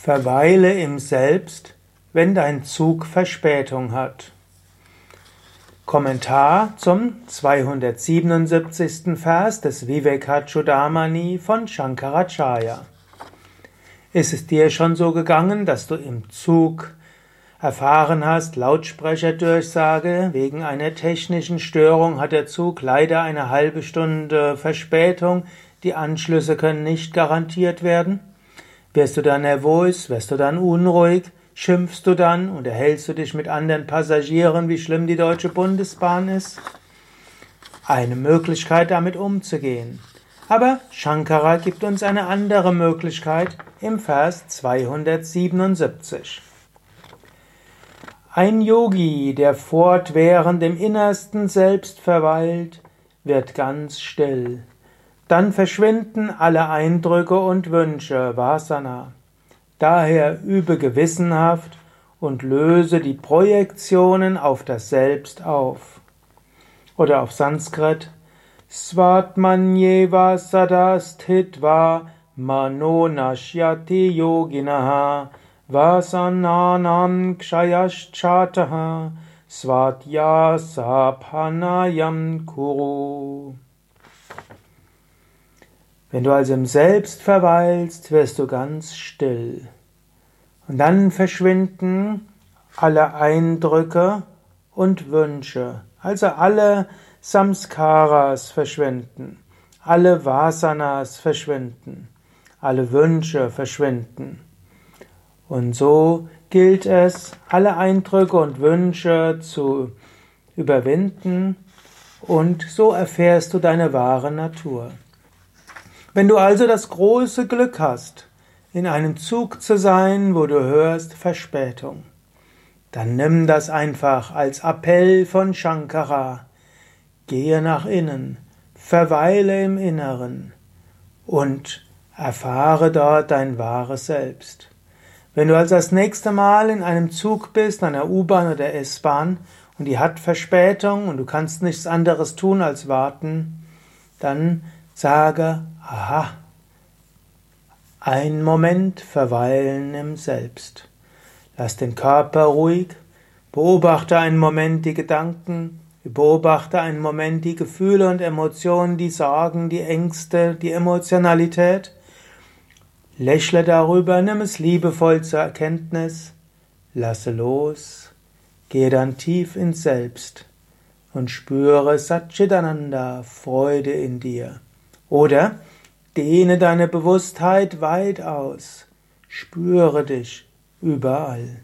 Verweile im Selbst, wenn dein Zug Verspätung hat. Kommentar zum 277. Vers des Vivekachudamani von Shankaracharya. Ist es dir schon so gegangen, dass du im Zug erfahren hast, Lautsprecherdurchsage, wegen einer technischen Störung hat der Zug leider eine halbe Stunde Verspätung, die Anschlüsse können nicht garantiert werden? Wirst du dann nervös, wirst du dann unruhig? Schimpfst du dann? Unterhältst du dich mit anderen Passagieren, wie schlimm die Deutsche Bundesbahn ist? Eine Möglichkeit, damit umzugehen. Aber Shankara gibt uns eine andere Möglichkeit im Vers 277. Ein Yogi, der fortwährend im Innersten selbst verweilt, wird ganz still. Dann verschwinden alle Eindrücke und Wünsche, Vasana. Daher übe gewissenhaft und löse die Projektionen auf das Selbst auf. Oder auf Sanskrit Svatmanyeva sadasthitva mano nashyati yoginaha vasananam kshayaschataha svatyasapanayam kuru. Wenn du also im Selbst verweilst, wirst du ganz still. Und dann verschwinden alle Eindrücke und Wünsche. Also alle Samskaras verschwinden, alle Vasanas verschwinden, alle Wünsche verschwinden. Und so gilt es, alle Eindrücke und Wünsche zu überwinden, und so erfährst du deine wahre Natur. Wenn du also das große Glück hast, in einem Zug zu sein, wo du hörst Verspätung, dann nimm das einfach als Appell von Shankara. Gehe nach innen, verweile im Inneren und erfahre dort dein wahres Selbst. Wenn du also das nächste Mal in einem Zug bist, einer U-Bahn oder S-Bahn, und die hat Verspätung und du kannst nichts anderes tun als warten, dann sage, aha, ein Moment verweilen im Selbst. Lass den Körper ruhig, beobachte einen Moment die Gedanken, beobachte einen Moment die Gefühle und Emotionen, die Sorgen, die Ängste, die Emotionalität. Lächle darüber, nimm es liebevoll zur Erkenntnis, lasse los, gehe dann tief ins Selbst und spüre Satchitananda, Freude in dir. Oder dehne deine Bewusstheit weit aus, spüre dich überall.